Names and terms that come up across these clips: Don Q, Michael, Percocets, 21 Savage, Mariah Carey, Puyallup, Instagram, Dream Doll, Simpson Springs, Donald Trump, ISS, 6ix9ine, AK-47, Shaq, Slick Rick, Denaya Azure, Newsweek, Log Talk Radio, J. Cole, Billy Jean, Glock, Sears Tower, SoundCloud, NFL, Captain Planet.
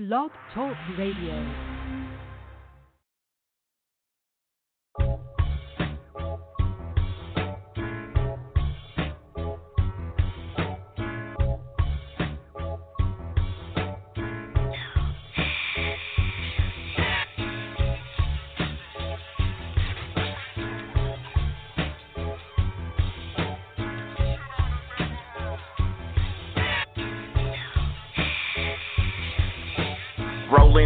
Log Talk Radio.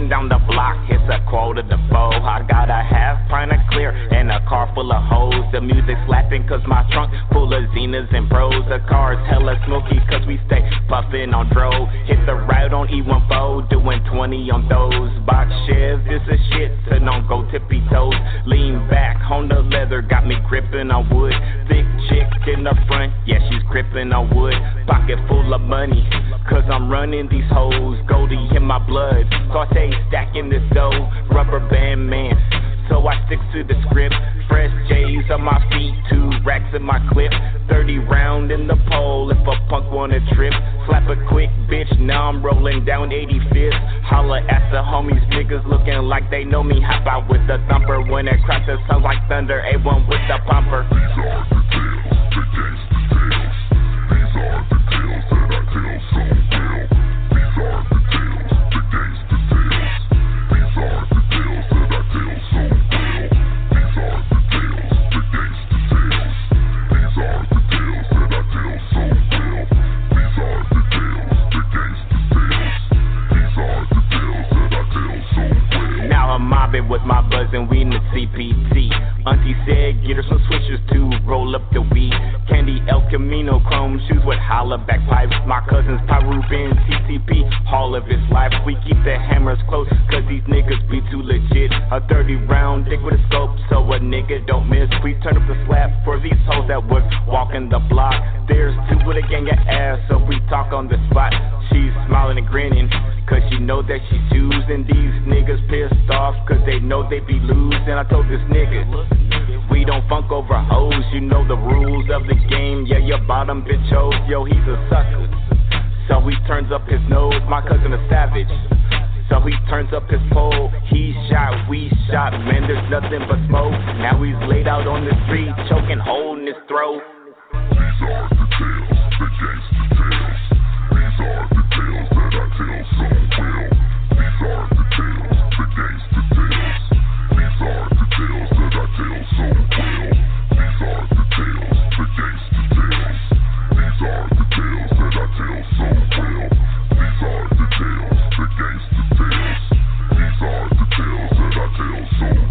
Down the block, it's a quarter to four. I got a half pint of clear and a car full of hoes. The music slapping cause my trunk full of Xenas and bros. The car's hella smoky cause we stay puffin' on dro. Hit the route on E14, doing 20 on those. Box shares, this is shit, so don't go tippy toes. Lean back on the leather, got me gripping on wood. Thick chick in the front, yeah she's gripping on wood. Pocket full of money cause I'm running these hoes. Goldie in my blood, saute stacking this dough. Rubber band man, so I stick to the script. Fresh J's on my feet, 2 racks in my clip. 30 round in the pole if a punk wanna trip. Slap a quick bitch, now I'm rolling down 85th. Holla at the homies, niggas looking like they know me. Hop out with the thumper, when it crashes sounds like thunder. A1 with the pumper. With my buzz and we in the CPT. Auntie said get her some switches to roll up the weed. Candy El Camino chrome shoes with holla back pipes. My cousin's Pyruban TCP all of his life. We keep the hammers close cause these niggas be too legit. A 30 round dick with a scope so a nigga don't miss. We turn up the slap for these hoes that was walking the block. There's two with a gang of ass so we talk on the spot. She's smiling and grinning cause she know that she's choosing. These niggas pissed off cause they know they be losing. I told this nigga, we don't funk over hoes. You know the rules of the game. Yeah, your bottom bitch hoes. Yo, he's a sucker, so he turns up his nose. My cousin a savage, so he turns up his pole. He shot, we shot, man, there's nothing but smoke. Now he's laid out on the street, choking, holding his throat. These are the tales, the gangster tales. These are the tales that I tell so well. These are the tales, the gangster tales. These are the tales that I tell so well. These are the tales, the gangster tales. These are the tales that I tell so well. These are the tales, the gangster tales. These are the tales that I tell so well.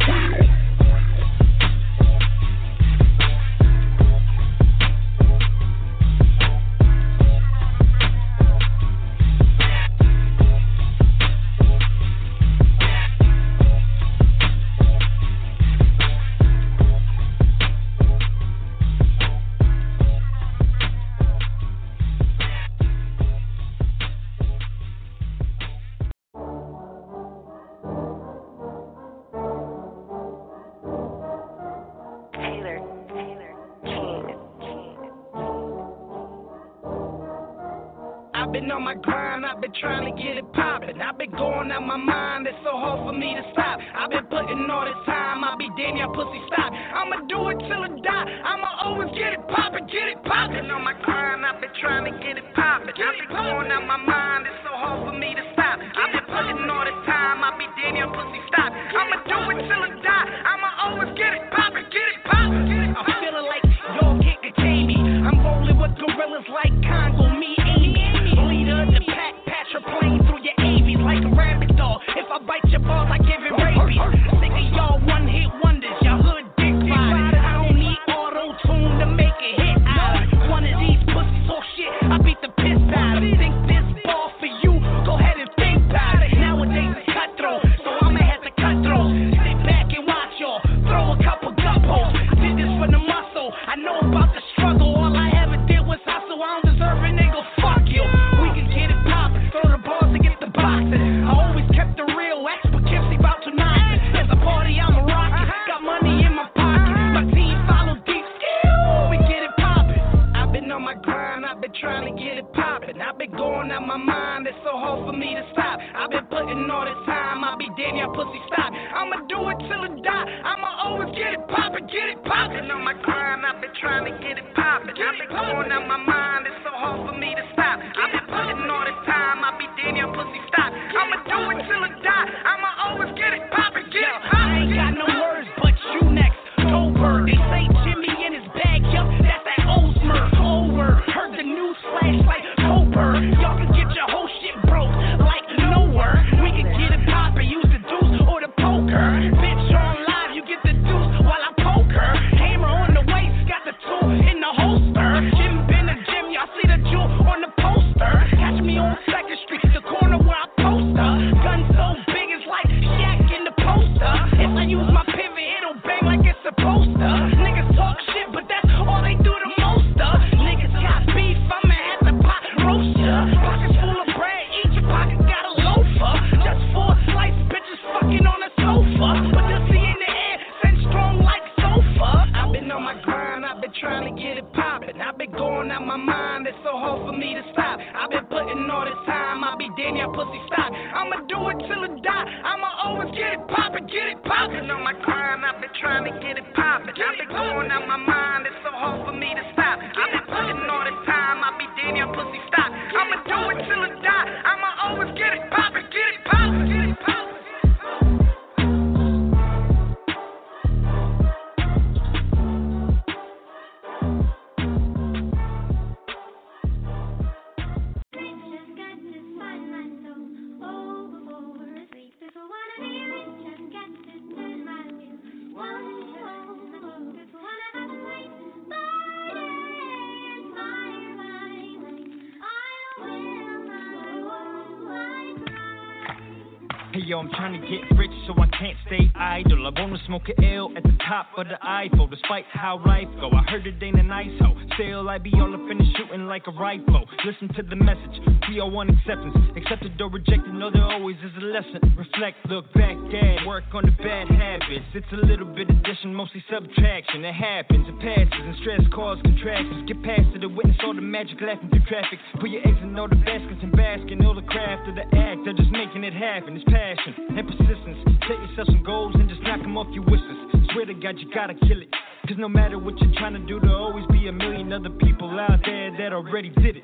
Think this ball for you, go ahead and stop. I've been putting all the time. I be dead, y'all pussy stop. I'ma do it till I die. I'ma always get it poppin', get it poppin'. On my grind, I've been trying to get it poppin'. I've been going out my mind. It's so hard for me to stop. I've been putting all the time. I be dead, y'all pussy stop. I'ma do it till I die. I'ma always get it poppin', get it poppin'. I ain't got no words, but you next. Don't worry. They say Jimmy in his bag, yup. That's that Oldsmer. Heard the news flash like Cooper. Y'all can get your whole shit broke like nowhere. We can get it poppin', use the deuce or the poker. Bitch, you're on live, you get the deuce while I poke her. Hammer on the waist, got the tool in the holster. Jim been a gym, y'all see the jewel on the poster. Catch me on 2nd Street, the corner where I post her. Gun so big, it's like Shaq in the poster. If I use my pivot, it'll bang like it's supposed to. Niggas talk shit, but that's all they do to me. Trying to get it poppin', I've been going out my mind, it's so hard for me to stop. I've been putting all the time, I be dead, y'all pussy stop. I'ma do it till I die, I'ma always get it poppin', get it poppin'. On my grind, I've been trying to get it poppin', I've been going out my mind, it's so hard for me to stop. I've been putting all the time, I be dead, y'all pussy stop. I'ma do it till I die, I'ma always get it poppin', get it poppin', get it poppin'. Yo, I'm trying to get rich so I can't stay idle. I wanna smoke an L at the top of the Eiffel. Despite how life go, I heard it ain't a nice hoe. Still, I be all up in the shooting like a rifle. Listen to the message, we all want acceptance. Accepted or rejected, no, there always is a lesson. Reflect, look back at, work on the bad habits. It's a little bit addition, mostly subtraction. It happens, it passes, and stress causes contractions. Get past it, and witness all the magic laughing through traffic. Put your eggs in all the baskets and bask in all the craft of the act. They're just making it happen, it's past. And persistence, set yourself some goals and just knock them off your wishes. Swear to God, you gotta kill it. Cause no matter what you're trying to do, there'll always be a million other people out there that already did it.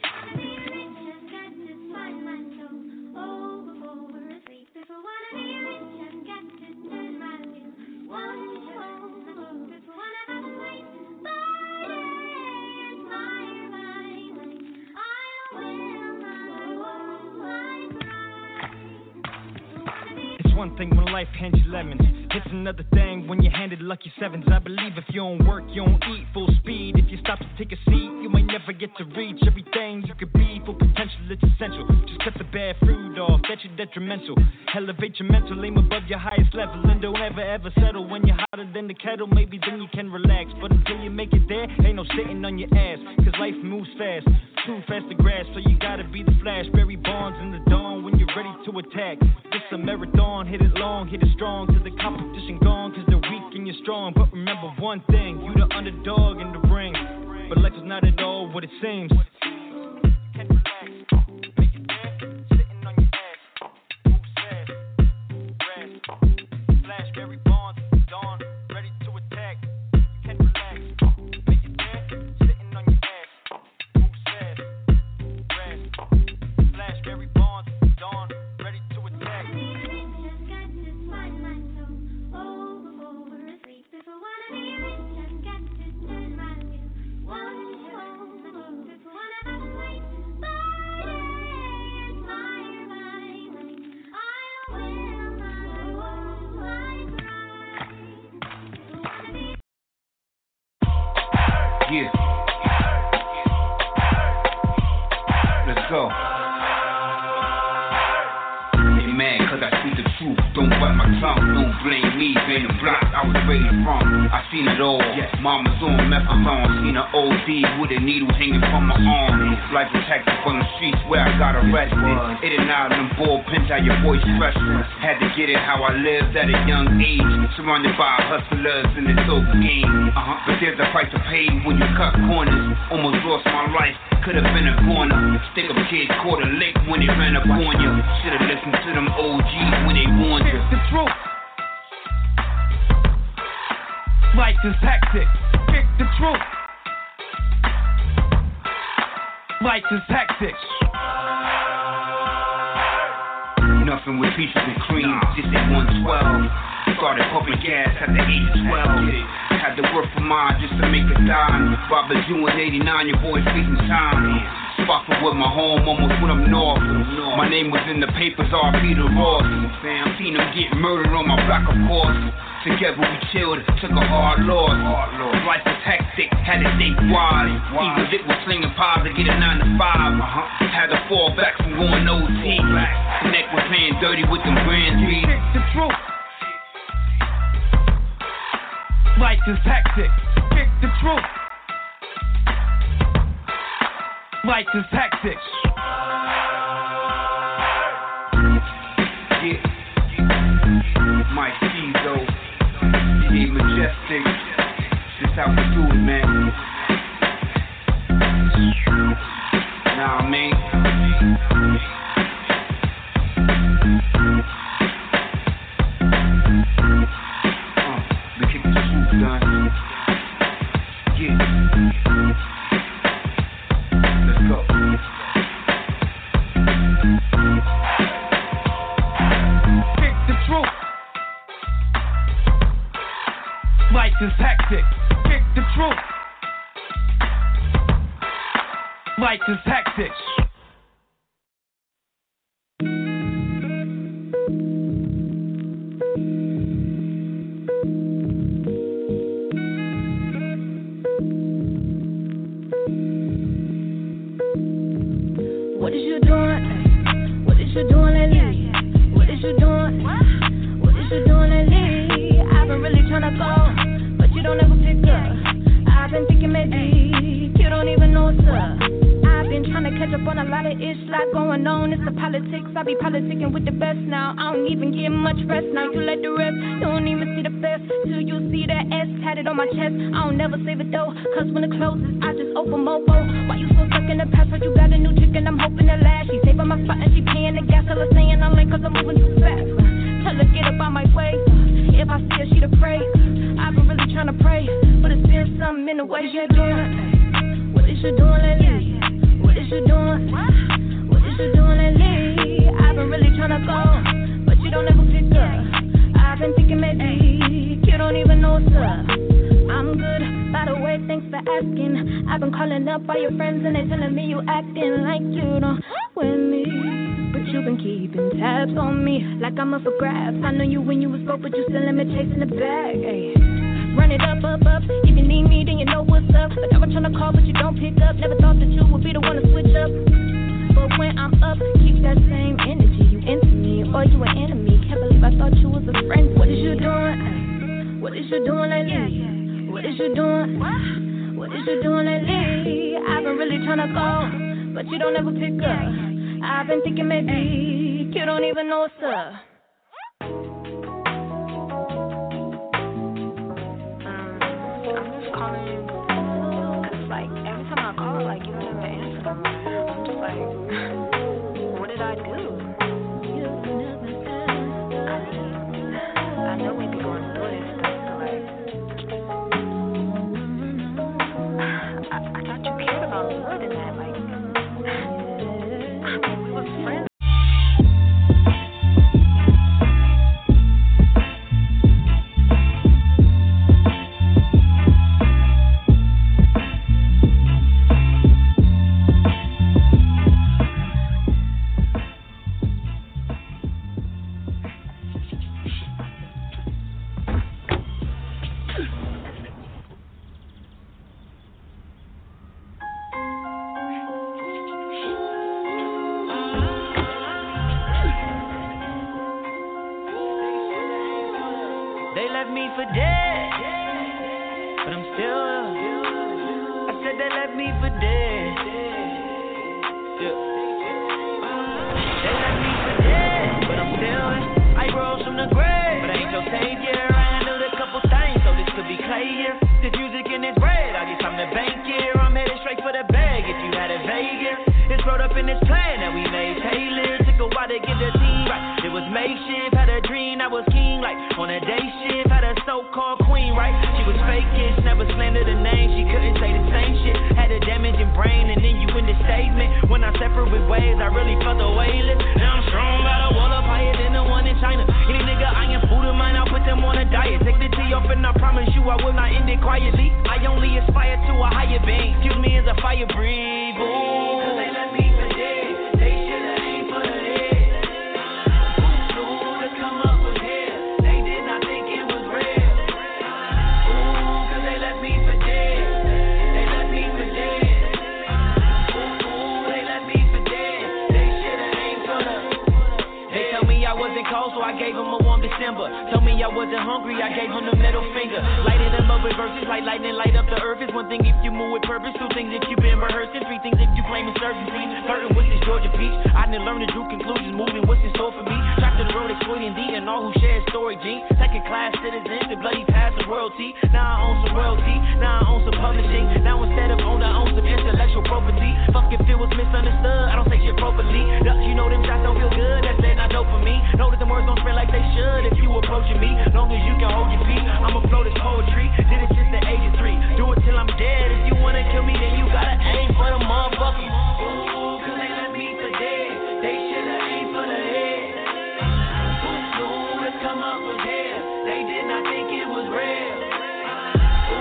One thing when life hands you lemons, it's another thing when you're handed lucky sevens. I believe if you don't work, you don't eat. Full speed, if you stop to take a seat, you might never get to reach everything you could be. Full potential, it's essential. Just cut the bad fruit off, that's your detrimental. Elevate your mental, aim above your highest level, and don't ever, ever settle. When you're hotter than the kettle, maybe then you can relax. But until you make it there, ain't no sitting on your ass. Cause life moves fast, too fast to grasp. So you gotta be the flash, bury bonds in the dawn when you're ready to attack. This a marathon. Hit it long, hit it strong, till the competition gone. Cause they're weak and you're strong. But remember one thing, you the underdog in the ring. But life is not at all what it seems. Let's go. Hey man, cause I see the proof. Don't bite my clown, don't blame me. Been the block I was raised from. I seen it all. Mama's on methadone. Seen an OD with a needle hanging from my arm. Life was hectic on the streets where I got arrested. It and out them bullpens how your voice restless. Had to get it how I lived at a young age. Surrounded by hustlers in the dope game. But there's a price to pay when you cut corners. Almost lost my life. Could have been a corner. Stick up kids caught a lick when they ran up on you. Should have listened to them OGs when they warned you. It's the truth. Life is hectic. Kick the truth. Life is hectic. Nothing with peaches and cream. Just at 112. Started pumping gas at the age of 12. Had to work for mine just to make a dime. Robert June 89, your boy's taking time. Spofford with my home, almost went up north. My name was in the papers, R.P. to Ross. Seen him get murdered on my block, of course. Together we chilled, took a hard loss. Life was hectic, had to think wise. Even it was slinging pies to get a 9 to 5. Had to fall back from going OT. Connect with playing dirty with them grand beats. Kick the truth. Life is hectic. Kick the truth. Life is hectic. Yeah. My C though. Yeah, majestic. This how we do it, man. Nah, I mean. Life is hectic. Kick the truth. Life is hectic. left me for dead, but I'm still up. I said they left me for dead. They left me for dead, but I'm still up. I rose from the grave, but I ain't your savior. I handled a couple things, so this could be clear. This music and this bread, I guess I'm the banker. I'm headed straight for the bag, if you had a Vegas. It's rolled up in this plan that we made Taylor. Took a while to get the team right. It was makeshift, had a dream, I was king. Like on a day shift, had a so-called queen, right? She was fakish, never slandered a name. She couldn't say the same shit. Had a damaging brain, and then you in the statement. When I separated ways, I really felt the wayless. Now I'm strong, got a wall up higher than the one in China. Any nigga I am food of mine, I'll put them on a diet. Take the tea off and I promise you I will not end it quietly. I only aspire to a higher being. Fuse me as a fire breathe, ooh. So I gave him a warm December. Told me I wasn't hungry, I gave him the middle finger. Lighted him up with verses like lightning, light up the earth. It's one thing if you move with purpose, two things if you've been rehearsing, three things if you claim insurgency. Flirting with this Georgia peach, I didn't learn to drew conclusions, moving what's in store for me. Trapped in the road, exploiting D and all who share story G. Second class citizens, the bloody ties of royalty. Now I own some royalty, now I own some publishing. Now instead of own, I own some intellectual property. Fuck if it was misunderstood, I don't say shit properly. You know them shots don't feel good, that's that not dope for me. Know that them words don't spread like they should if you approaching me. Long as you can hold your peace, I'ma flow this poetry. Did it since the age of 3. Do it till I'm dead. If you wanna kill me, then you gotta aim for the motherfucker. Ooh, cause they left me for dead. They should've aimed for the head. Ooh, let's come up with hell. They did not think it was real. Ooh,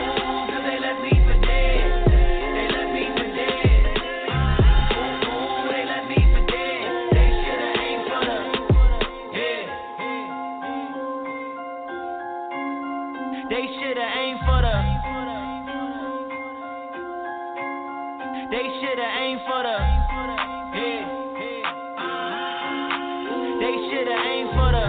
cause they left me for dead. They left me for dead. Ooh, they left me for dead. They should've aimed for the head. They should've aimed for the. They should've aimed for the. They should've aimed for the.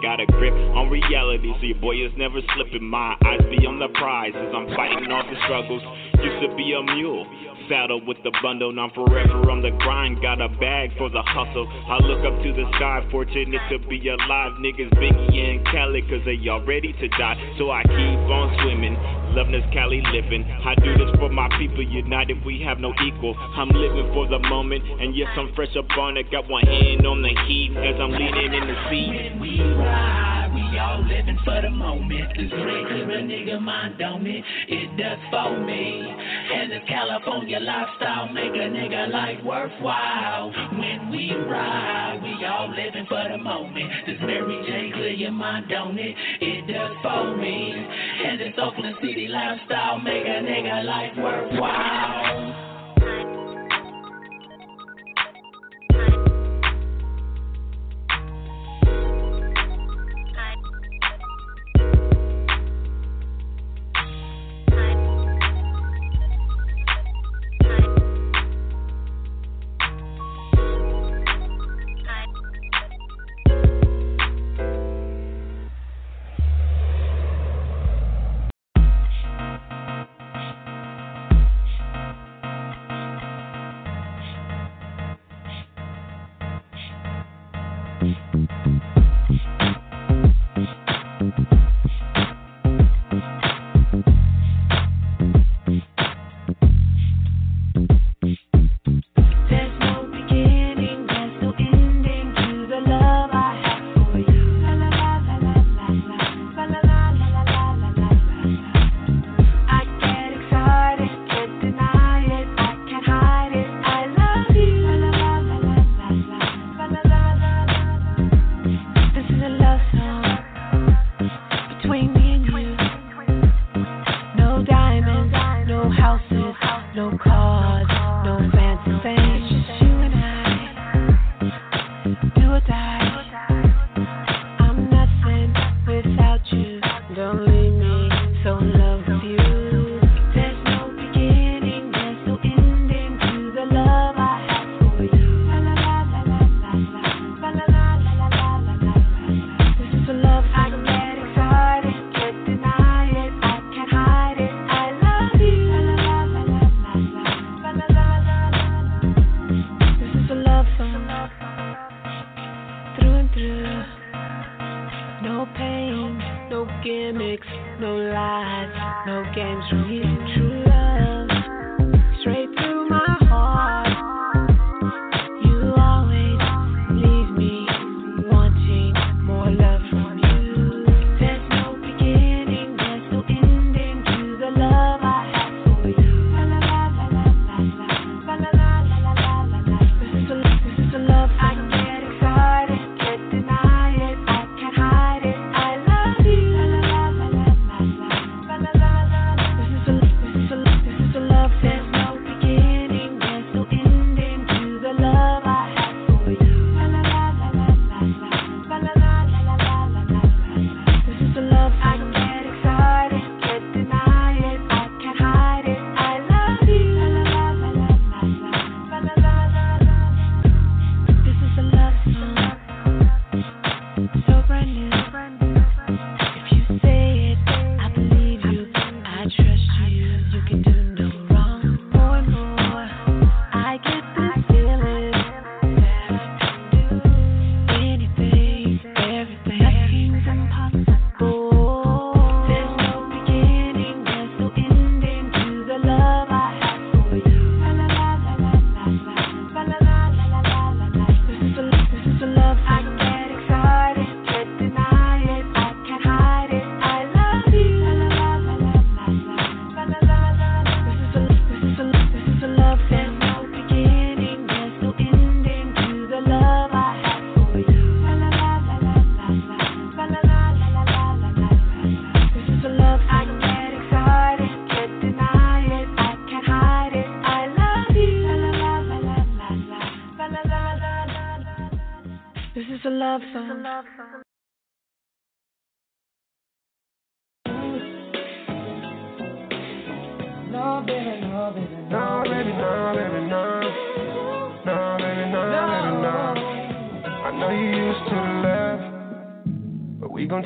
Got a grip on reality, so your boy is never slipping. My eyes be on the prize as I'm fighting off the struggles. Used to be a mule, saddle with the bundle. I'm forever on the grind, got a bag for the hustle. I look up to the sky, fortunate to be alive. Niggas Biggie and Cali, cause they all ready to die. So I keep on swimming, loving this Cali living. I do this for my people, united we have no equal. I'm living for the moment, and yes, I'm fresh up on it. Got one hand on the heat as I'm leaning in the sea. When we ride, we all living for the moment. This regular nigga mind don't it, it does for me. And this California lifestyle make a nigga life worthwhile. When we ride, we all living for the moment. This Mary J. Clear your mind don't it, it does for me. And this Oakland City lifestyle make a nigga life worthwhile.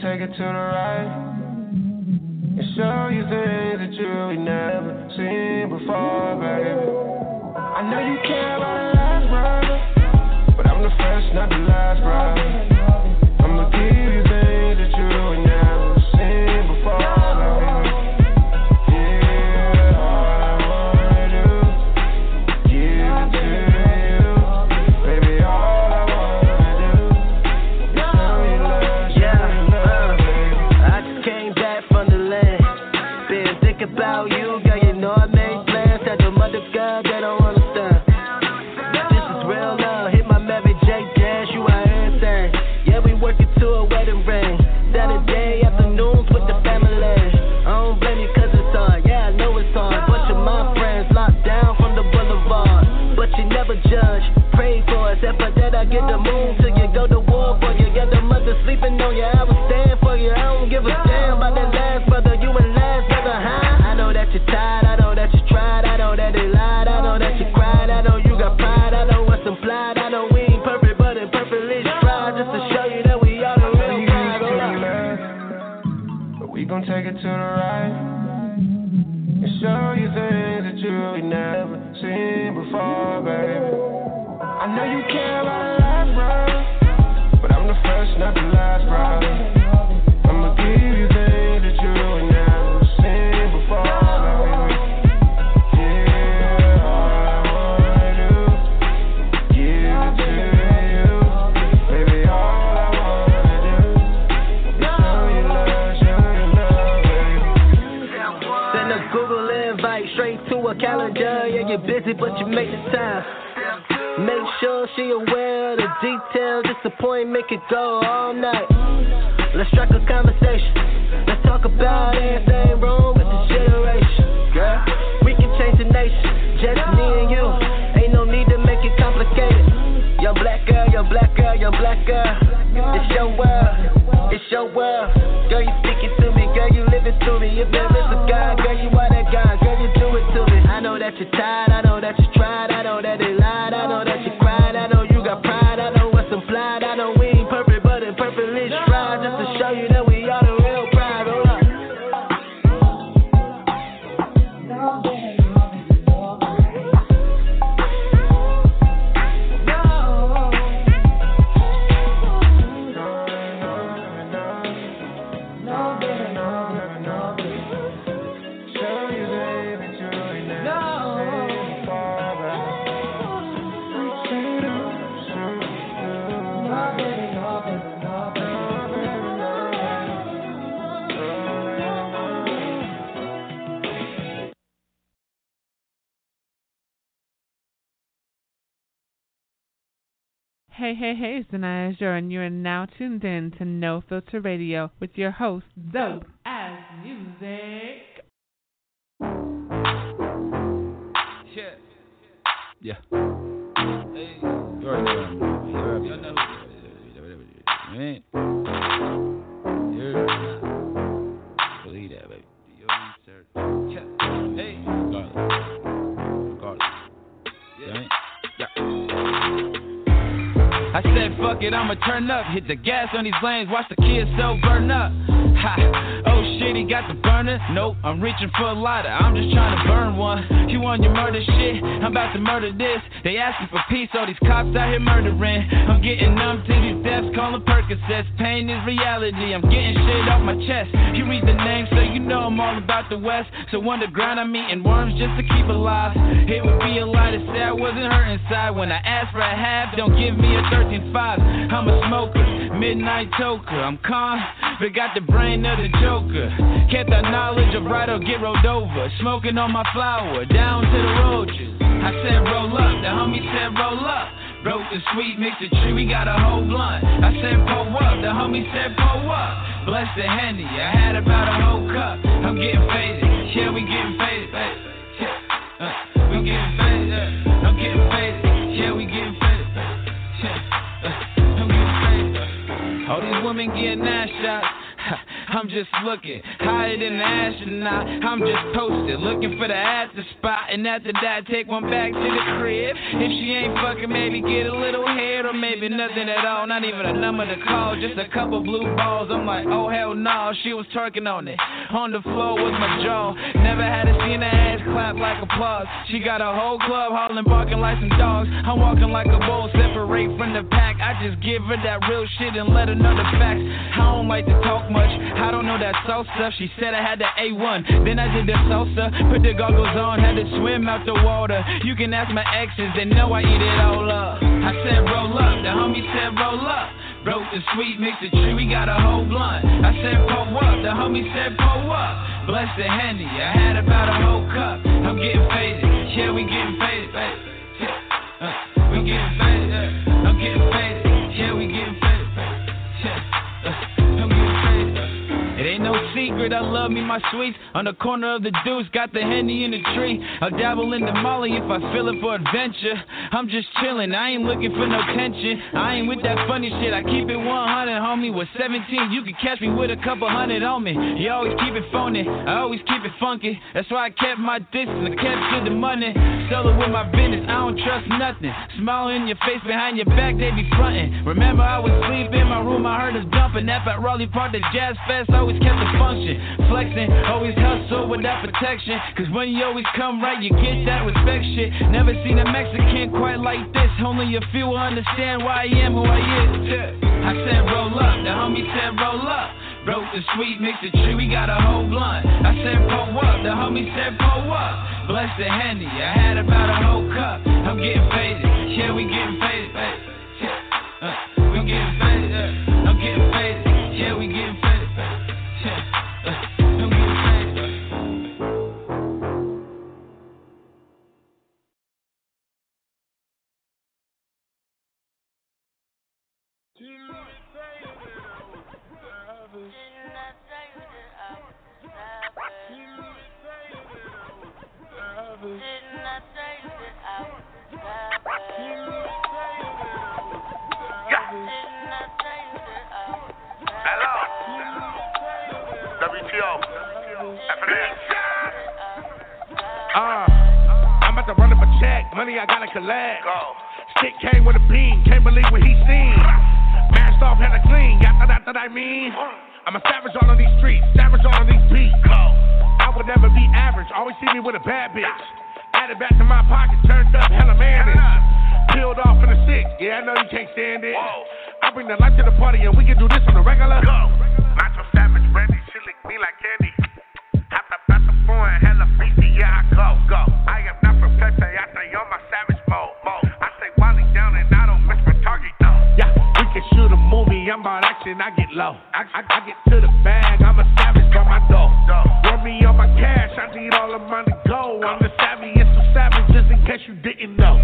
Take it to the right and show you things that you've never seen before, baby. know you care about the last brother, but I'm the first, not the last brother. I'ma give you things that you never seen before. Yeah, all I wanna do, give it to you, baby. All I wanna do, is love you, baby. I just came back from the land, been thinking about you, girl. You know I made plans, had the mother God that don't understand. This is real love, hit my Mary J. Dash, you are everything. Yeah, we working to a wedding ring. Saturday afternoons with the family. I don't blame you cause it's hard, yeah, I know it's hard. Bunch of my friends locked down from the boulevard. But you never judge, pray for us. After that I get the moon till you go to war for you. Got the mother sleeping on you, I will stand for you. I don't give a damn about that last brother, you and last brother, huh? I know that you're tired, I know that you tried, I know that they lied, I know that you cried, I know you got pride, I know what's implied, I know we ain't perfect, but it perfectly tried just to show you that we are the real guys. Take it to the left, but we gon' take it to the right, and show you things that you never seen before, baby. I know you care about the last brother, but I'm the first, not the last brother. I'ma give you things that you never seen before, baby. Calendar, yeah, you're busy, but you make the time. Make sure she aware of the details. Disappoint, make it go all night. Let's strike a conversation. Let's talk about everything wrong with this generation. Girl, we can change the nation. Just me and you. Ain't no need to make it complicated. Yo, black girl, yo, black girl, yo, black girl. It's your world. It's your world. Girl, you speaking to me. Girl, you living to me. If there is a God, girl, you are that God. Girl, you do it to me. I know that you're tired, I know that you tried, I know that they lied, I know that you cried, I know you got pride, I know what's implied, I know we ain't perfect, but it perfectly tried just to show you that we are the real pride. Hold up. Hey, it's Denaya Azure, and you are now tuned in to No Filter Radio with your host, Dope-Ass Music. Yeah. Hey. Believe that, baby. Hey. Regardless. Yeah. I said, fuck it, I'ma turn up. Hit the gas on these lanes, watch the kids so burn up. Ha, oh shit, he got the burner. Nope, I'm reaching for a lighter, I'm just trying to burn one. You on your murder shit, I'm about to murder this. They asking for peace, all these cops out here murdering. I'm getting numb to these deaths, calling Percocets. Pain is reality, I'm getting shit off my chest. You read the name, so you know I'm all about the West. So underground I'm eating worms just to keep alive. It would be a lie to say I wasn't hurt inside. When I asked for a half, don't give me a 13.5. I'm a smoker, midnight toker. I'm calm, but got the brain of the Joker. Kept the knowledge of right or get rolled over. Smoking on my flower, down to the roaches. I said roll up, the homie said roll up. Broke the sweet, mixed the tree, we got a whole blunt. I said pull up, the homie said pull up. Bless the Henny, I had about a whole cup. I'm getting faded, yeah, we getting faded, baby. Yeah. We getting faded, I'm getting faded, yeah, we getting faded. All these women getting ass shots. I'm just looking. Higher than the astronaut, I'm just posted. Looking for the after spot, and after that, take one back to the crib. If she ain't fucking, maybe get a little head, or maybe nothing at all. Not even a number to call, just a couple blue balls. I'm like, oh hell no, she was twerking on it. On the floor with my jaw. Never had a seen her ass clap like applause. She got a whole club hauling, barking like some dogs. I'm walking like a bull, separate from the pack. I just give her that real shit and let her know the facts. I don't like to talk much, I don't know that soul stuff. She said I had the A1, then I did the salsa. Put the goggles on, had to swim out the water. You can ask my exes, they know I eat it all up. I said roll up, the homie said roll up. Broke the sweet, mixed the chewy, got a whole blunt. I said pull up, the homie said pull up. Bless the Henny, I had about a whole cup. I'm getting faded, yeah we getting faded, baby. We getting faded, I'm getting faded. I love me my sweets. On the corner of the deuce, got the Henny in the tree. I'll dabble in the molly if I feel it for adventure. I'm just chilling, I ain't looking for no tension. I ain't with that funny shit, I keep it 100, homie. With 17, you can catch me with a couple hundred on me. You always keep it phony, I always keep it funky. That's why I kept my distance, I kept to the money. Selling with my business, I don't trust nothing. Smiling in your face, behind your back, they be frontin'. Remember I was sleeping in my room, I heard us dumping. That at Raleigh Park, the Jazz Fest, always kept the function. Flexing, always hustle without protection. Cause when you always come right, you get that respect shit. Never seen a Mexican quite like this. Only a few will understand why I am who I is. I said roll up, the homie said roll up. Broke the sweet, mixed the chewy, got a whole blunt. I said pull up, the homie said pull up. Bless the Henny, I had about a whole cup. I'm getting faded, yeah we getting faded, baby. We getting faded, I'm getting faded, yeah we getting faded, baby. I'm about to run up a check, money I gotta collect. Stick came with a beam, can't believe what he seen. Mashed off, hella clean, got that I mean. I'm a savage all on these streets, savage all on these beats. I would never be average, always see me with a bad bitch. Added back to my pocket, turned up, hella manic. Peeled off in the stick, yeah I know you can't stand it. I bring the life to the party and we can do this on the regular. Macho Savage, Randy, she lick me like candy. Hop up out the foreign, hella feasty, yeah I go. I am not from Pepe, I stay on my savage mode. I stay wilding down and I don't miss my target though. Yeah, we can shoot a movie, I'm about action, I get low. I get to the bag, I'm a savage by my dough. Run me on my cash, I need all of mine to go. I'm the savviest of savages in case you didn't know.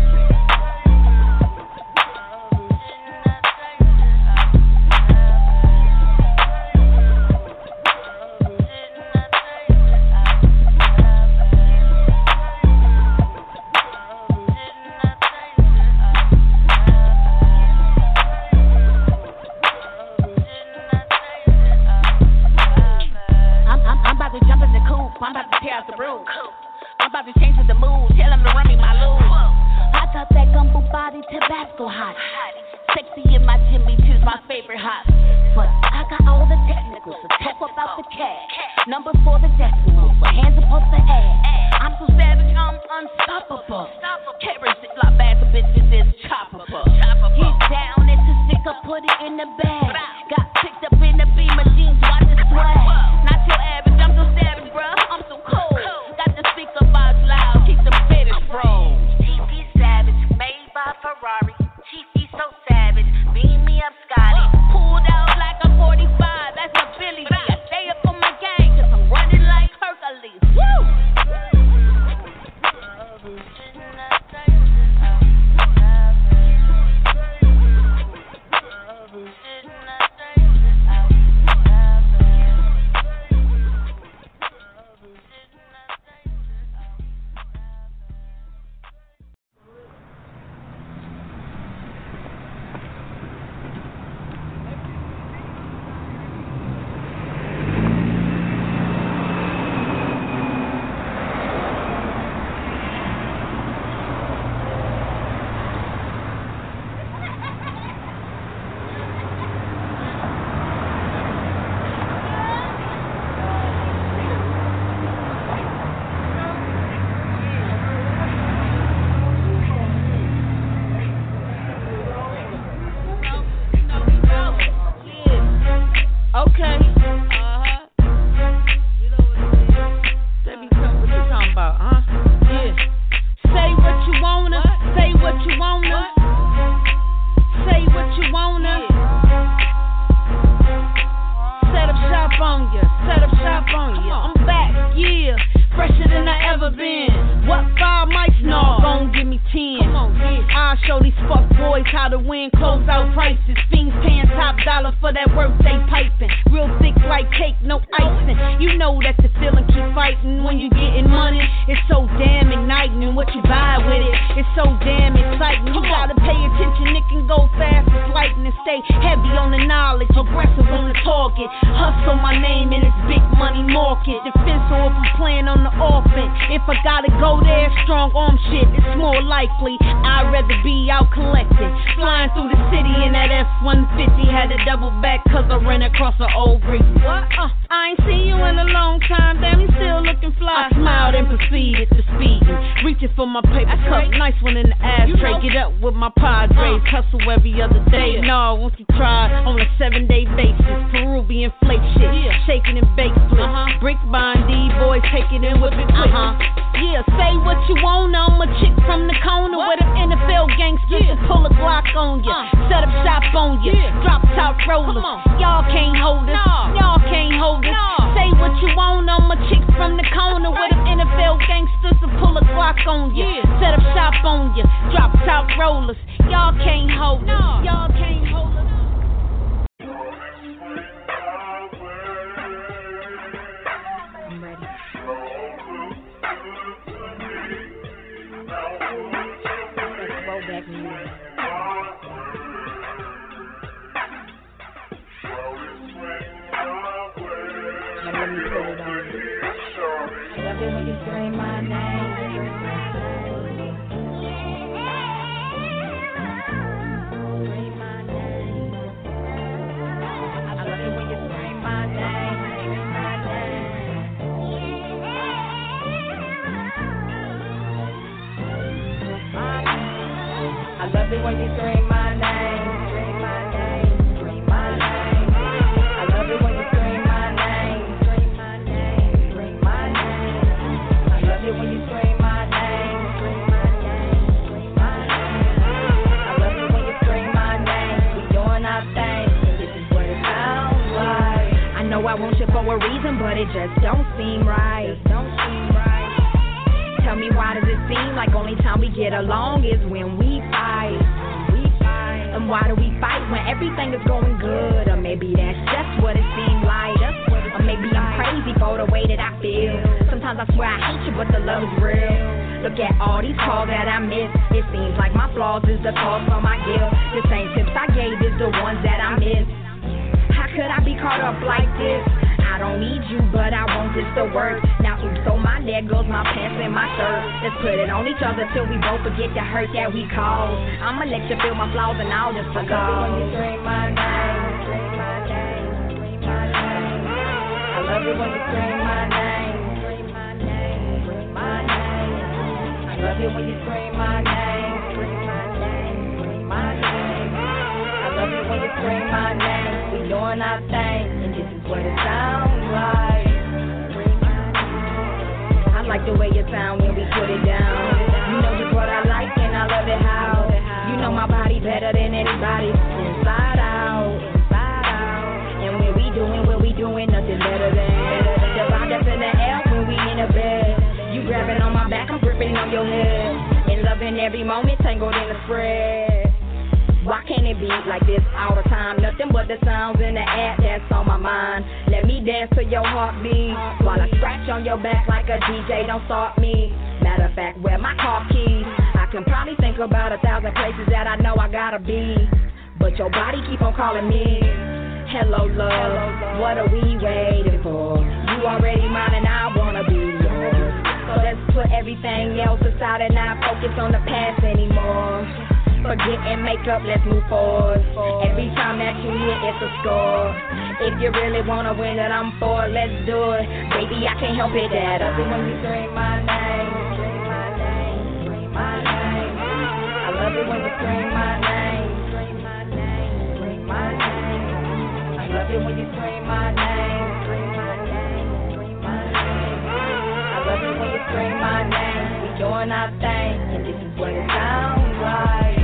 10. I show these fuck boys how to win. Close out prices. Fiends paying top dollar for that workday piping. Real thick like cake, no icing. You know that the feeling keep fighting when you getting money. It's so damn igniting. And what you buy with it, it's so damn exciting. You gotta pay attention. It can go fast as lightning. And stay heavy on the knowledge. Aggressive on the target. Hustle my name in this big money market. Defense or if I'm playing on the offense. If I gotta go there, strong arm shit, it's more likely I'd rather be out collecting. Flying through the city in that F-150. Had to double back cause I ran across an old brief. I ain't seen you in a long time, damn you still looking fly. I smiled and proceeded to speeding, reaching for my paper cup, nice one in the ashtray. Get up with my Padres, hustle every other day. Nah, once you try, on a 7-day basis, Peruvian flake shit, shaking and bake flip, brick bond, D-boys, take it in with it quick. Yeah, say what you want, I'm a chick from the corner with an NFL gangster to pull a Glock on ya, set up shop on ya, drop top rollers, y'all can't hold us, y'all can't hold us, say what you want, I'm a chick from the corner with an NFL gangster to pull a Glock on ya, set up shop on ya, drop top rollers, y'all can't hold us, y'all can't hold us. Love it when you scream my name, scream my name, scream my name. I love it when you scream my name, scream my name, scream my name. I love it when you scream my name, scream my name, scream my name. I love it when you scream my name. We doing our thing, and this is what it sounds like. I know I want you for a reason, but it just don't seem right. Tell me why does it seem like only time we get along is when we fight? And why do we fight when everything is going good? Or maybe that's just what it seems like. Or maybe I'm crazy for the way that I feel. Sometimes I swear I hate you, but the love is real. Look at all these calls that I miss. It seems like my flaws is the cause for my guilt. The same tips I gave is the ones that I miss. How could I be caught up like this? I don't need you, but I want this to work. Now oops, so my leg goes my pants and my shirt. Let's put it on each other till we both forget the hurt that we caused. I'ma let you feel my flaws and I'll just forget. I love it when you scream my name, scream my name, scream my name. I love it when you scream my name, scream my name, scream my name. I love it when you scream my name, scream my name, scream my name. I love it when you scream my name. We doing our thing. What it sounds like. I like the way you sound when we put it down. You know just what I like and I love it how. You know my body better than anybody. Inside out, inside out. And when we doing nothing better than. The vibe that's in the air when we in the bed. You grabbing on my back, I'm gripping on your head. And loving every moment tangled in the spread. Why can't it be like this all the time? Nothing but the sounds in the air that's on my mind. Let me dance to your heartbeat while I scratch on your back like a DJ. Don't start me. Matter of fact, where my car keys? I can probably think about 1,000 places that I know I gotta be. But your body keep on calling me. Hello, love. What are we waiting for? You already mine and I wanna be yours. So let's put everything else aside and not focus on the past anymore. Forget and make up, let's move forward. Every time that you hear, it's a score. If you really wanna win it, I'm for it. Let's do it. Baby, I can't help it that I love it when you scream my name, scream my name, scream my name. I love it when you scream my name, scream my name, scream my name. I love it when you scream my name, scream my name, scream my name. I love it when you scream my name. We doing our thing, and this is what it sounds like. I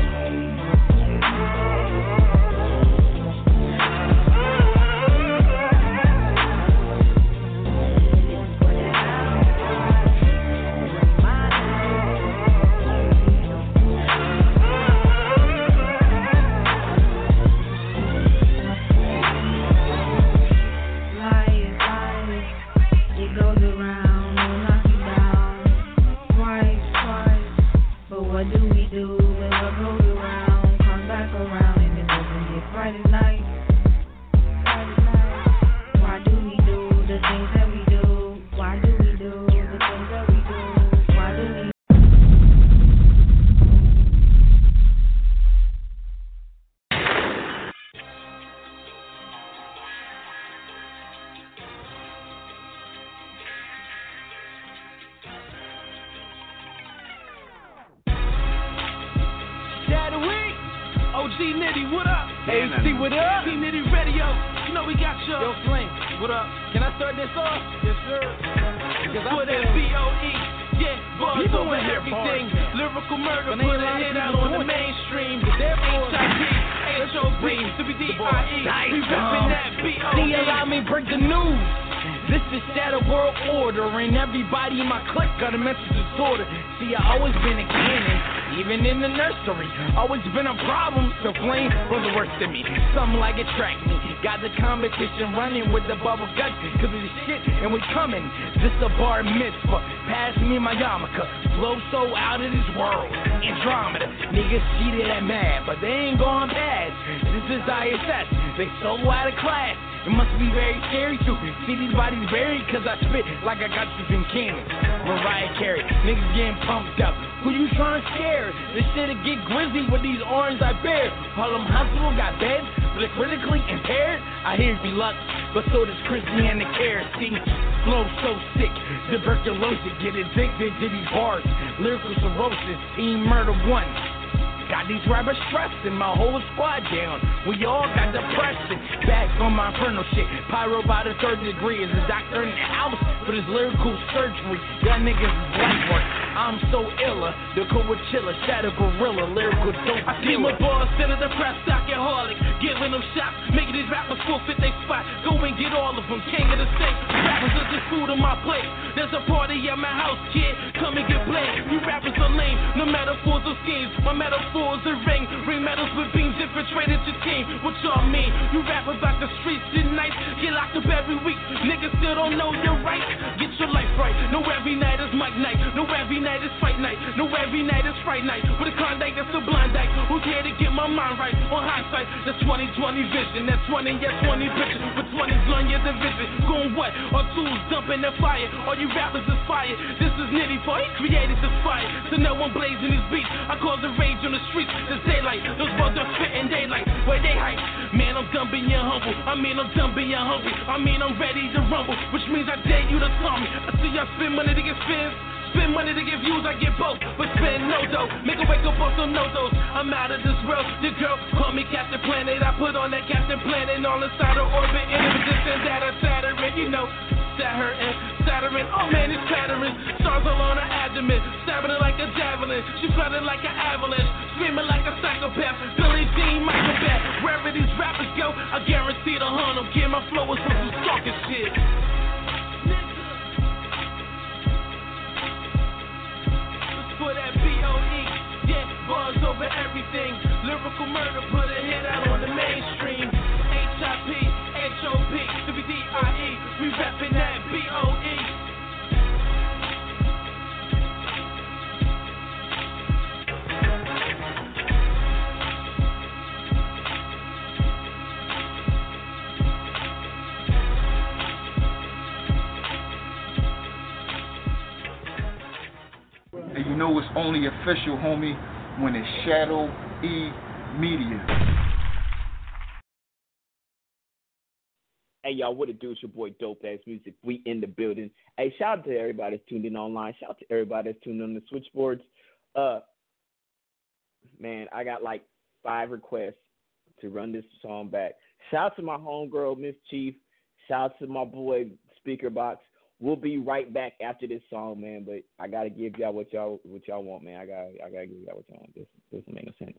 what do? When what goes around, come back around, and it's over here Friday night. Why do we do the things that we do? Why do we do the things that we do? Why do we? G Nitty, what up? Hey, G, what up? G Nitty Radio, you know we got you. Yo, Flint, what up? Can I start this off? Yes, sir. With that B.O.E. Yeah, bars over everything. Lyrical murder, put a hit out on the mainstream. H.I.P., H.O.B., C.B.D.I.E. We ripping that B.O.E. See, allow me break the news. This is Shadow World Order, and everybody in my clique got a mental disorder. See, I always been a cannon. Even in the nursery, always been a problem. So Flame was the worst to me. Something like it tracked me. Got the competition running with the bubble guts. Cause of the shit, and we coming. This a bar mitzvah. Pass me my yarmulke. Blow so out of this world. Andromeda. Niggas cheated at mad, but they ain't going bad. This is ISS. They so out of class. It must be very scary to see these bodies buried, cause I spit like I got you from cannon. Mariah Carey, niggas getting pumped up. Who you trying to scare? This shit'll get grizzy with these arms I bear. Harlem Hospital got beds, but they're critically impaired. I hear you luck, but so does Christian the care. See, flow so sick, tuberculosis, get addicted to these bars. Lyrical cirrhosis, team murder one. Got these rappers stressing, my whole squad down. We all got depression. Back on my infernal shit. Pyro by the third degree is a doctor in the house for this lyrical surgery. Y'all niggas is black work. I'm so illa, the Coachella, shadow gorilla, lyrical dope. I see my bars instead of the press, alcoholic, giving them shots, making these rappers forfeit their spot. Go and get all of them, king of the state. Rappers are just food on my plate. There's a party at my house, kid. Come and get played. You rappers are lame, no metaphors or schemes. My metaphor. The ring medals with beams infiltrated your team. What y'all mean? You rap about the streets and nights. Get locked up every week. Niggas still don't know your rights. Get your life right. No every night is mic night. No every night is fight night. No every night is fright night. With a Klondike that's a blind dyke. Who's here to get my mind right? On hindsight, that's 20/20 vision. That's 20 vision. With 20's long years of vision. Going what? Or tools dumping the fire. All you rappers is fire. This is Nitty for he created this fire. So no one blazing his beats. I cause a rage on the streets, this daylight, those bugs are spitting daylight, where they hype, man I'm done being humble, I mean I'm done being hungry, I mean I'm ready to rumble, which means I dare you to call me, I see y'all spend money to get spins, spend money to get views, I get both, but spend no dough, make a wake up on some no-dos, I'm out of this world, your girl call me Captain Planet, I put on that Captain Planet, all inside her orbit, and it was just that I Saturn, you know, Saturn, oh man it's pattering, stars all on her abdomen, stabbing her like a javelin, she flooded like an avalanche, screaming like a psychopath, Billy Jean, Michael back. Wherever these rappers go, I guarantee to hunt them. Get my flow with some stalking shit. It's for that B.O.E. Yeah, bars over everything. Lyrical murder, put a hit out on the mainstream. H.I.P., H.O.P., C.B.D.I.E. We reppin' that B.O.E. And you know it's only official, homie, when it's Shadow E Media. Hey, y'all, what it do? It's your boy Dope-Ass Music. We in the building. Hey, shout out to everybody that's tuned in online. Shout out to everybody that's tuned on the switchboards. Man, I got like 5 requests to run this song back. Shout out to my homegirl, Miss Chief. Shout out to my boy, Speaker Box. We'll be right back after this song, man. But I gotta give y'all what y'all want, man. I gotta give y'all what y'all want. This doesn't make no sense.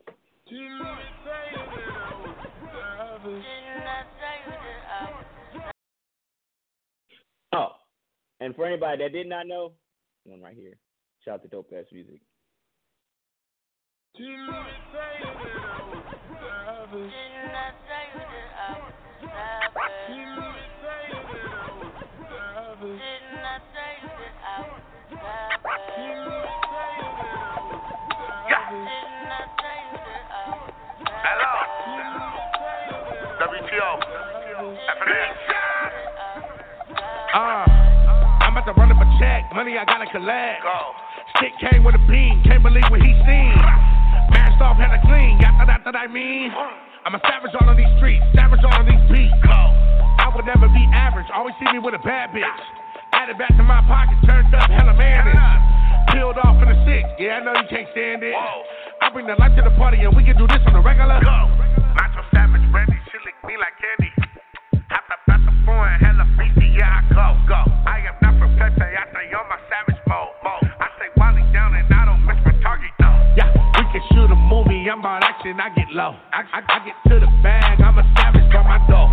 Oh, and for anybody that did not know, one right here. Shout out to Dope Ass Music. WTO. I'm about to run up a check. Money I gotta collect. Stick came with a beam. Can't believe what he seen. Mashed off, had a clean. Y'all thought that I mean? I'm a savage all on these streets. Savage all on these beats. I would never be average. Always see me with a bad bitch. Added back to my pocket. Turned up hella manage. Peeled off in the sick. Yeah, I know you can't stand it. I bring the life to the party and we can do this on the regular. Macho Savage Brandy. She lick me like candy. Hopped up out the foreign. Hella beefy. Yeah, I go. I am not from Pepe. I stay on my savage mode. I stay wildly down and I don't miss my target though. Yeah, we can shoot a movie. I'm on action. I get low. I get to the bag. I'm a savage by my dough.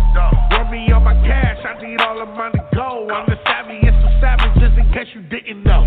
Run me on my cash. I need all the money to go. I'm the savviest of savages in case you didn't know.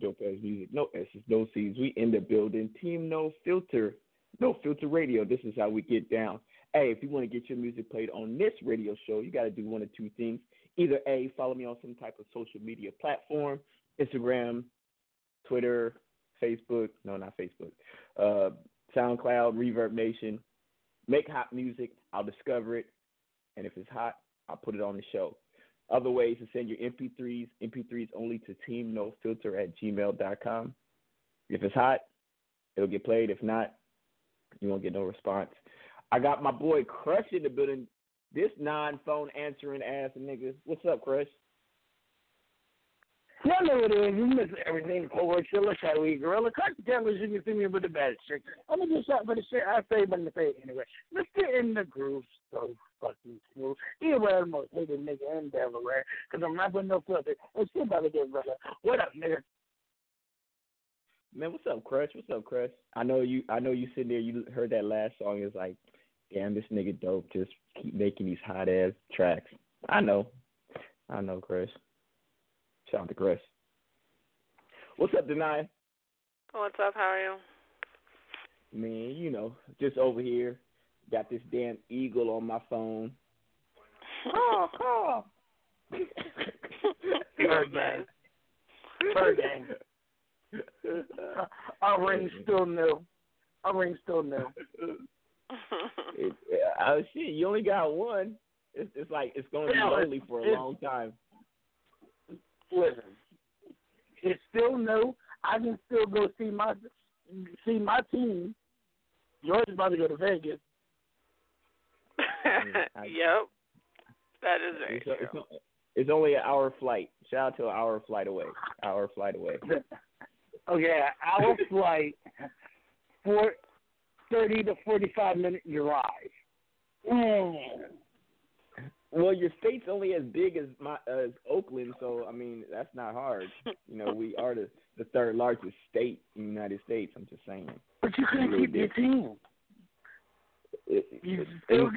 Dope-Ass Music, no S's, no C's. We in the building. Team No Filter, No Filter Radio. This is how we get down. Hey, if you want to get your music played on this radio show, you got to do one of two things. Either A, follow me on some type of social media platform, Instagram, Twitter, Facebook. No, not Facebook. SoundCloud, Reverb Nation. Make hot music. I'll discover it. And if it's hot, I'll put it on the show. Other ways to send your MP3s only to teamnofilter@gmail.com. If it's hot, it'll get played. If not, you won't get no response. I got my boy Crush in the building. This non-phone answering ass nigga. What's up, Crush? No, what it is. You miss everything. Forward, chiller, shadowy, gorilla. Cut the cameras. You can see me with a bad shit. I'm going to do something for the shit. I say, but in the face anyway. Let's get in the groove so fucking smooth. Either way, I'm the most hated nigga in Delaware because I'm not with no filter. It's still about to get brother. What up, nigga? Man, what's up, Crush? I know you sitting there. You heard that last song. It's like, damn, this nigga dope. Just keep making these hot-ass tracks. I know, Crush. Shout out to Chris. What's up, Denai? What's up? How are you? Man, you know, just over here. Got this damn eagle on my phone. Oh. Bird gang. Bird gang. Our ring's still new. Shit, you only got one. It's like it's going to be lonely for a long time. Listen, it's still new. I can still go see my team. George is about to go to Vegas. Yep, that is right. It's only an hour flight. Shout out to an hour flight away. Okay, an hour flight for 30 to 45 minute drive. Mm. Well, your state's only as big as as Oakland, so I mean that's not hard. You know, we are the third largest state in the United States. I'm just saying. But you couldn't keep your team.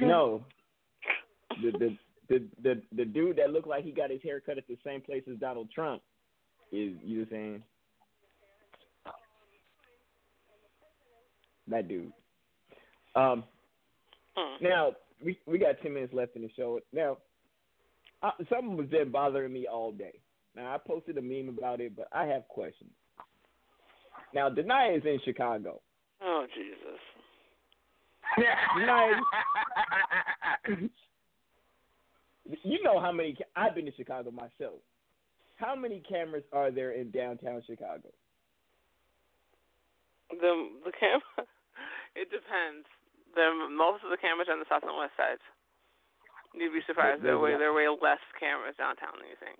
No. The dude that looked like he got his hair cut at the same place as Donald Trump is, you know what I'm saying? That dude. Now, we got 10 minutes left in the show. Now, something was been bothering me all day. Now, I posted a meme about it, but I have questions. Now, Denia is in Chicago. Oh, Jesus. Denia, you know how many, I've been to Chicago myself. How many cameras are there in downtown Chicago? The camera, it depends. Most of the cameras are on the south and west sides. You'd be surprised. There are way less cameras downtown than you think.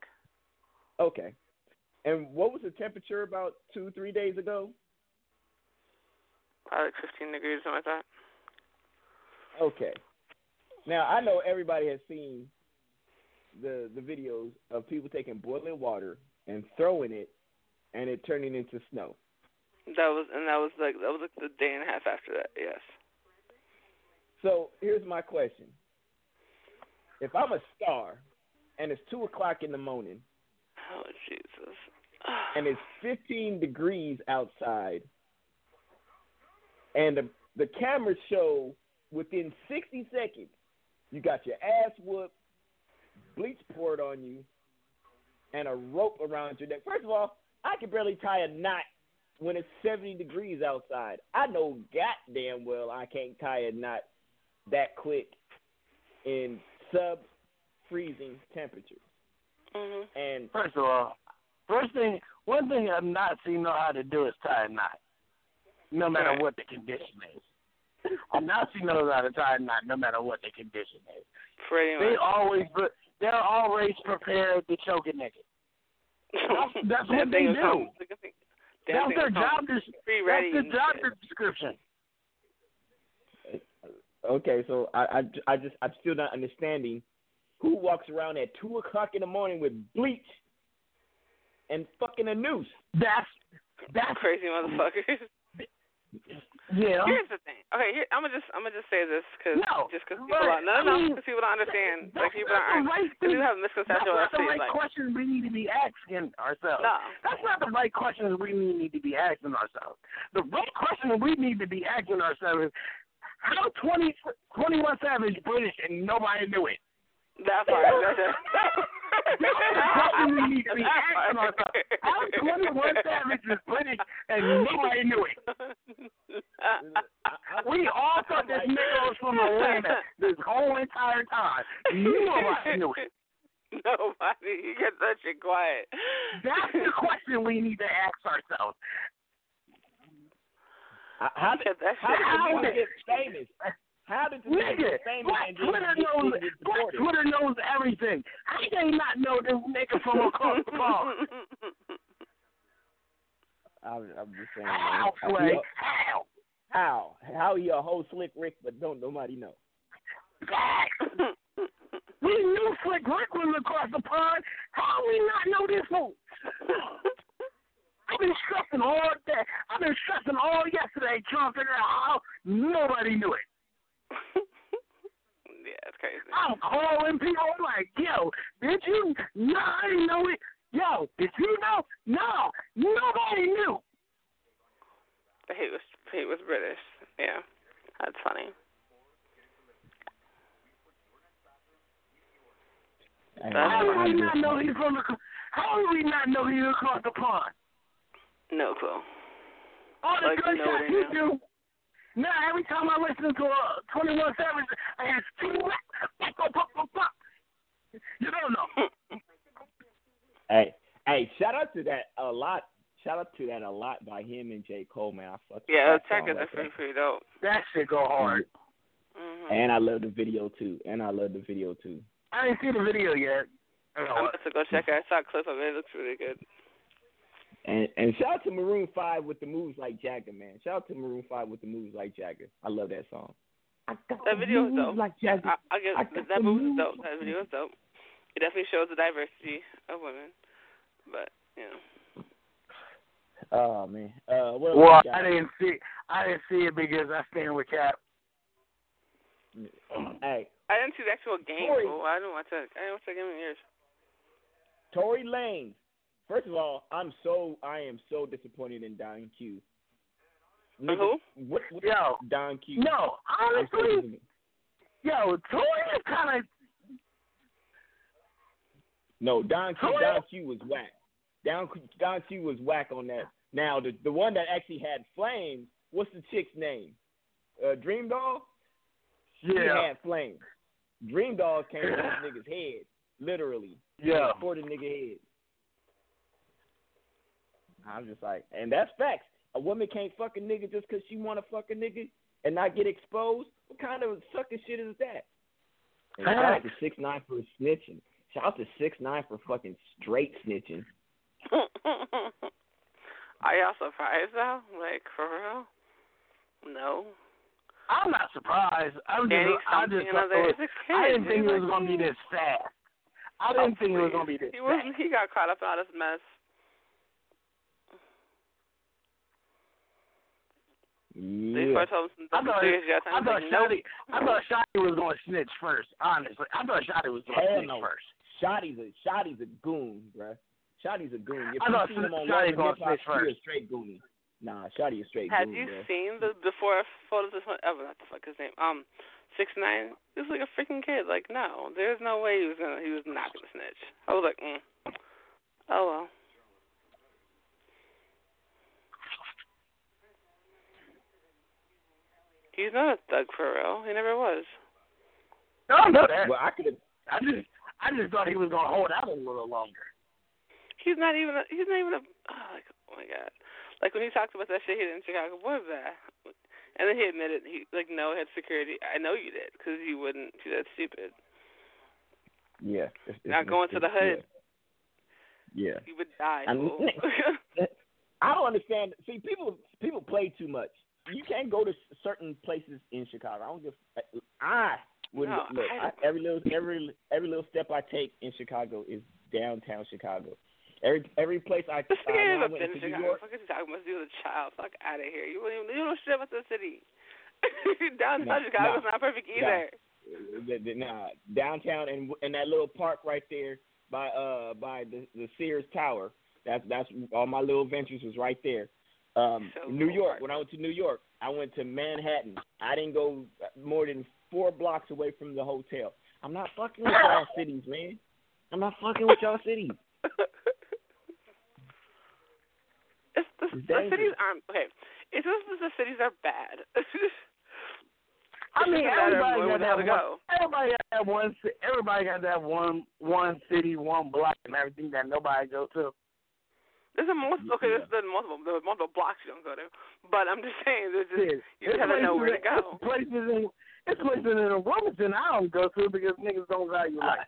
Okay. And what was the temperature about 2-3 days ago? Probably 15 degrees, something like that. Okay. Now, I know everybody has seen the videos of people taking boiling water and throwing it and it turning into snow. That was like the day and a half after that, yes. So here's my question. If I'm a star and it's 2:00 in the morning, oh Jesus, and it's 15 degrees outside, and the cameras show within 60 seconds you got your ass whooped, bleach poured on you, and a rope around your neck. First of all, I can barely tie a knot when it's 70 degrees outside. I know goddamn well I can't tie a knot that quick in sub-freezing temperatures. Mm-hmm. And one thing I've not seen know how to do is tie a knot, no matter what the condition is. I've not seen knows how to tie a knot, no matter what the condition is. They're always prepared to choke a nigga. That's what they do. That's their job description. Okay, so I'm still not understanding who walks around at 2:00 in the morning with bleach and fucking a noose. That's crazy, motherfuckers. Yeah. Here's the thing. Okay, I'm gonna just say this because people don't understand. People have misconceptions. That's not the right questions we need to be asking ourselves. No. That's not the right questions we need to be asking ourselves. The right question we need to be asking ourselves is how 21 Savage British and nobody knew it. That part. That's what we need to be asking ourselves. How 21 Savage is British and nobody knew it. We all thought this nigga was from Atlanta this whole entire time. Nobody knew it. Nobody. You get that shit quiet. That's the question we need to ask ourselves. How did you get famous? How did you get famous? Twitter knows everything. How did they not know this nigga from across the bar? I'm just saying. How you a whole Slick Rick, but don't nobody know? We knew Slick Rick was across the pond. How we not know this fool? I've been stressing all day. I've been stressing all yesterday trying to figure out how nobody knew it. Yeah, it's crazy. I'm calling people. I'm like, yo, did you? No, I didn't know it. Yo, did you know? No, nobody knew. He was British. Yeah, that's funny. How do we not know he was across the pond? No clue. All the good shots you do. Now, every time I listen to 21 Savage, I hear pop. You don't know. Hey, shout out to that a lot by him and J. Cole, man. I fucking check it. That's pretty dope. That shit go hard. Mm-hmm. And I love the video, too. I didn't see the video yet. I'm about to go check it. I saw a clip of it. It looks really good. And shout out to Maroon 5 with the moves like Jagger, man. I love that song. That video is dope. Like that movie is dope. That video is dope. It definitely shows the diversity of women. But, you know. Oh, man. I didn't see it because I stand with Cap. Hey. I didn't see the actual game. I didn't watch that game in years. Tory Lanez. First of all, I am so disappointed in Don Q Nigga, what yo, Don Q? No, honestly, yo, Toya kind of. No, Don Q was whack. Don Q was whack on that. Now, the one that actually had flames, what's the chick's name? Dream Doll? Yeah. She had flames. Dream Doll came to this nigga's head, literally. Yeah. For the nigga head. I'm just like, and that's facts. A woman can't fuck a nigga just because she want to fuck a nigga and not get exposed? What kind of sucking shit is that? And shout out to 6ix9ine for snitching. Shout out to 6ix9ine for fucking straight snitching. Are y'all surprised, though? Like, for real? No. I'm not surprised. I didn't think it was going to be this fast. I didn't think it was going to be this fast. He got caught up in all this mess. Yeah. I thought Shotty was going to snitch first, honestly. I thought Shotty was going to snitch first. Shotty's a goon, bruh. Shotty's a goon. If I thought Shotty was going to snitch first. A straight goon. Nah, Shotty is straight goon, bruh. Have you seen the before photos of whatever, not the fuck his name, 6ix9ine? He was like a freaking kid. Like, no, there's no way he was not going to snitch. I was like, oh, well. He's not a thug for real. He never was. No, I know that. Well, I just thought he was gonna hold out a little longer. He's not even a. Oh my god! Like when he talked about that shit he did in Chicago, what was that? And then he admitted no, it had security. I know you did because you wouldn't be that stupid. Yeah. Not going to the hood. Yeah. You would die. I don't understand. See, people play too much. You can't go to certain places in Chicago. Every little step I take in Chicago is downtown Chicago. Every place I go to New York. Fuck you talking about? You was a child. Fuck out of here. You don't shit about the city. Downtown Chicago's not perfect either. Nah, downtown and that little park right there by the Sears Tower. That's all my little ventures was right there. New York. When I went to New York, I went to Manhattan. I didn't go more than 4 blocks away from the hotel. I'm not fucking with y'all cities, man. I'm not fucking with y'all cities. The cities aren't okay. It's just the cities are bad. I mean, everybody got that one. Everybody got that one city, one block, and everything that nobody go to. There's multiple blocks you don't go to. But I'm just saying, you gotta know where to go. There's places in Wilmington I don't go to because niggas don't value life.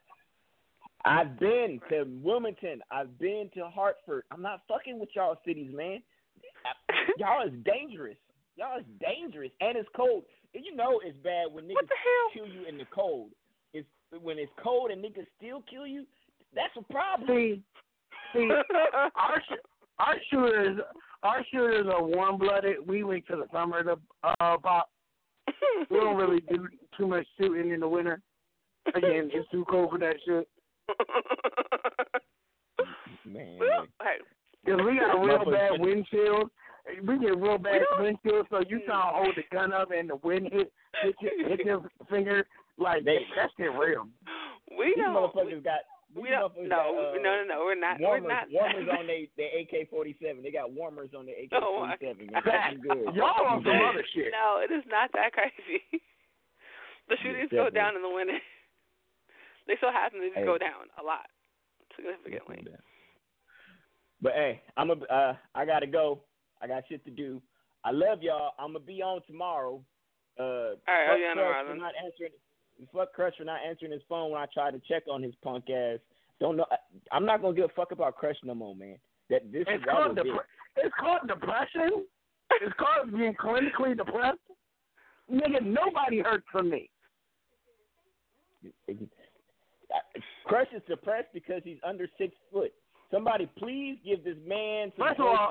I've been to Wilmington. I've been to Hartford. I'm not fucking with y'all cities, man. Y'all is dangerous. Y'all is dangerous. And it's cold. You know it's bad when niggas kill you in the cold. When it's cold and niggas still kill you, that's a problem. See, our shooters are warm blooded. We wait till the summer to pop. We don't really do too much shooting in the winter. Again, it's too cold for that shit. Man, we got a real bad wind chill. We get real bad wind chill, so you try to hold the gun up and the wind hit your finger like that's it real. We're not. Warmers on their AK-47. They got warmers on their AK-47. Y'all on some other shit. No, it is not that crazy. The shootings go down in the winter. They still happen to go down a lot, significantly. But hey, I gotta go. I got shit to do. I love y'all. I'm gonna be on tomorrow. All right, I'm not answering. Fuck Crush for not answering his phone when I tried to check on his punk ass. Don't know. I'm not gonna give a fuck about Crush no more, man. It's called depression. It's called being clinically depressed. Nigga, nobody heard from me. Crush is depressed because he's under 6 foot. Somebody please give this man some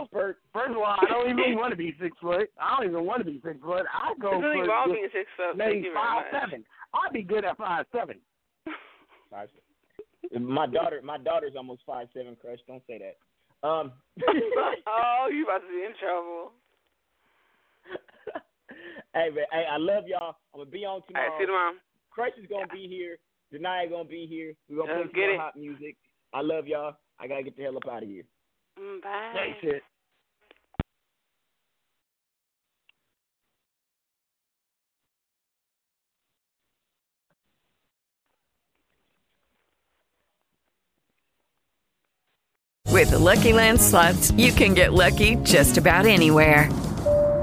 spurt. First of all, I don't even want to be 6 foot. I go for being 6 foot. Maybe 5'7". I'd be good at 5'7". My daughter's almost 5'7". Crush, don't say that. Oh, you about to be in trouble. Hey, I love y'all. I'm gonna be on tomorrow. All right, see you tomorrow. Chris is gonna be here. Denaya gonna be here. We're gonna play some hot music. I love y'all. I gotta get the hell up out of here. Bye. That's it. With the Lucky Land Slots, you can get lucky just about anywhere.